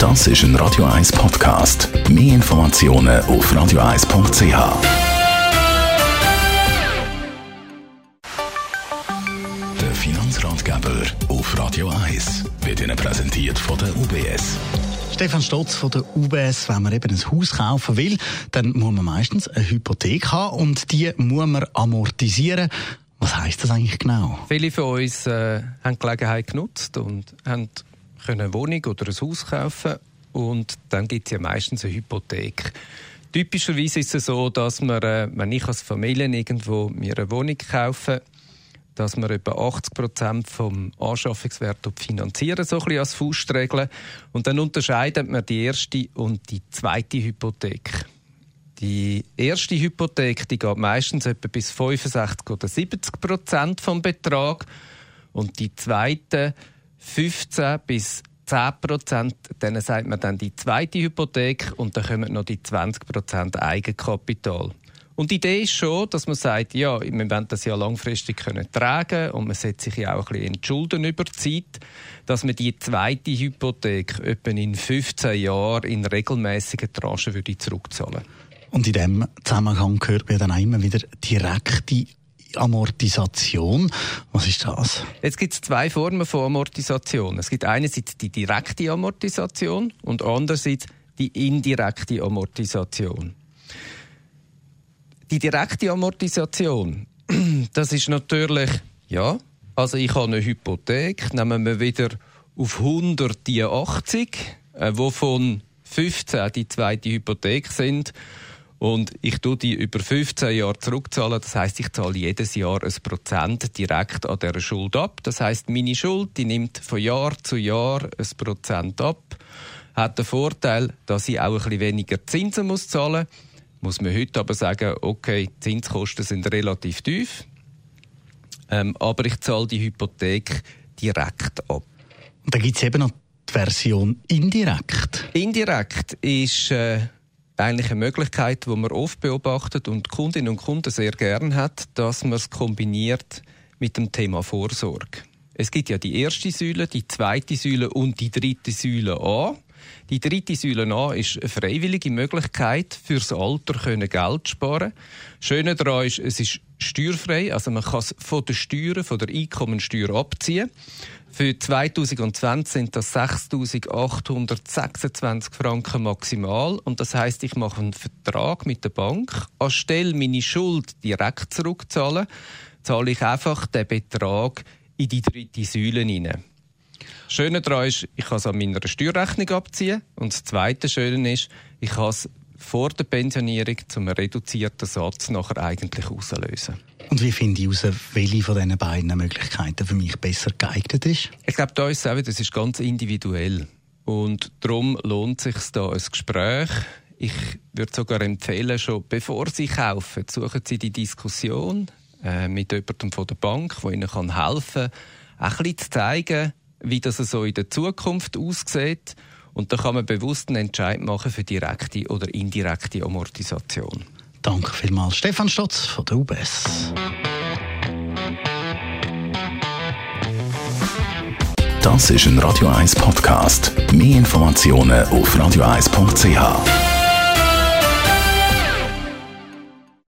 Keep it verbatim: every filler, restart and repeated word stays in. Das ist ein Radio eins Podcast. Mehr Informationen auf radio eins punkt c h. Finanzratgeber auf Radio eins wird Ihnen präsentiert von der U B S. Stefan Stotz von der U B S. Wenn man eben ein Haus kaufen will, dann muss man meistens eine Hypothek haben und die muss man amortisieren. Was heisst das eigentlich genau? Viele von uns äh, haben die Gelegenheit genutzt und haben können eine Wohnung oder ein Haus kaufen, und dann gibt es ja meistens eine Hypothek. Typischerweise ist es so, dass man, äh, wenn ich als Familie irgendwo mir eine Wohnung kaufe, dass wir etwa achtzig Prozent vom Anschaffungswert finanzieren, so ein bisschen als Faustregel. Und dann unterscheiden wir die erste und die zweite Hypothek. Die erste Hypothek, die geht meistens etwa bis fünfundsechzig oder siebzig Prozent vom Betrag, und die zweite fünfzehn bis zehn Prozent. Dann sagt man dann die zweite Hypothek, und dann kommen noch die zwanzig Prozent Eigenkapital. Und die Idee ist schon, dass man sagt, ja, wir wollen das ja langfristig können tragen, und man setzt sich ja auch ein bisschen in die Schulden über die Zeit, dass man die zweite Hypothek etwa in fünfzehn Jahren in regelmäßigen Tranchen würde zurückzahlen. Und in diesem Zusammenhang hört man dann auch immer wieder direkte Amortisation. Was ist das? Jetzt gibt es zwei Formen von Amortisation. Es gibt einerseits die direkte Amortisation und andererseits die indirekte Amortisation. Die direkte Amortisation, das ist natürlich, ja, also ich habe eine Hypothek, nehmen wir wieder auf hundert die achtzig, äh, wovon fünfzehn die zweite Hypothek sind, und ich tue die über fünfzehn Jahre zurückzahlen, das heisst, ich zahle jedes Jahr ein Prozent direkt an dieser Schuld ab, das heisst, meine Schuld, die nimmt von Jahr zu Jahr ein Prozent ab, hat den Vorteil, dass ich auch ein bisschen weniger Zinsen muss zahlen muss. Muss man heute aber sagen, okay, die Zinskosten sind relativ tief, ähm, aber ich zahle die Hypothek direkt ab. Und dann gibt es eben noch die Version indirekt. Indirekt ist äh, eigentlich eine Möglichkeit, die man oft beobachtet und die Kundinnen und Kunden sehr gerne hat, dass man es kombiniert mit dem Thema Vorsorge. Es gibt ja die erste Säule, die zweite Säule und die dritte Säule A. Die dritte Säule A ist eine freiwillige Möglichkeit, fürs Alter Geld zu sparen. Schöner daran ist, es ist steuerfrei, also man kann es von den Steuern, von der Einkommensteuer abziehen. Für zwanzig zwanzig sind das sechstausendachthundertsechsundzwanzig Franken maximal, und das heisst, ich mache einen Vertrag mit der Bank. Anstelle meine Schuld direkt zurückzahlen, zahle ich einfach den Betrag in die dritte Säule hinein. Schöner daran ist, ich kann es an meiner Steuerrechnung abziehen. Und das zweite Schöne ist, ich kann es vor der Pensionierung zum reduzierten Satz nachher eigentlich auslösen. Und wie finde ich heraus, welche von diesen beiden Möglichkeiten für mich besser geeignet ist? Ich glaube, da ist es auch, das ist ganz individuell. Und darum lohnt es sich da ein Gespräch. Ich würde sogar empfehlen, schon bevor Sie kaufen, suchen Sie die Diskussion äh, mit jemandem von der Bank, der Ihnen helfen kann, ein bisschen zu zeigen, wie das so in der Zukunft aussieht. Und da kann man bewusst einen Entscheid machen für direkte oder indirekte Amortisation. Danke vielmals, Stefan Stotz von der U B S. Das ist ein Radio eins Podcast. Mehr Informationen auf radio eins punkt c h.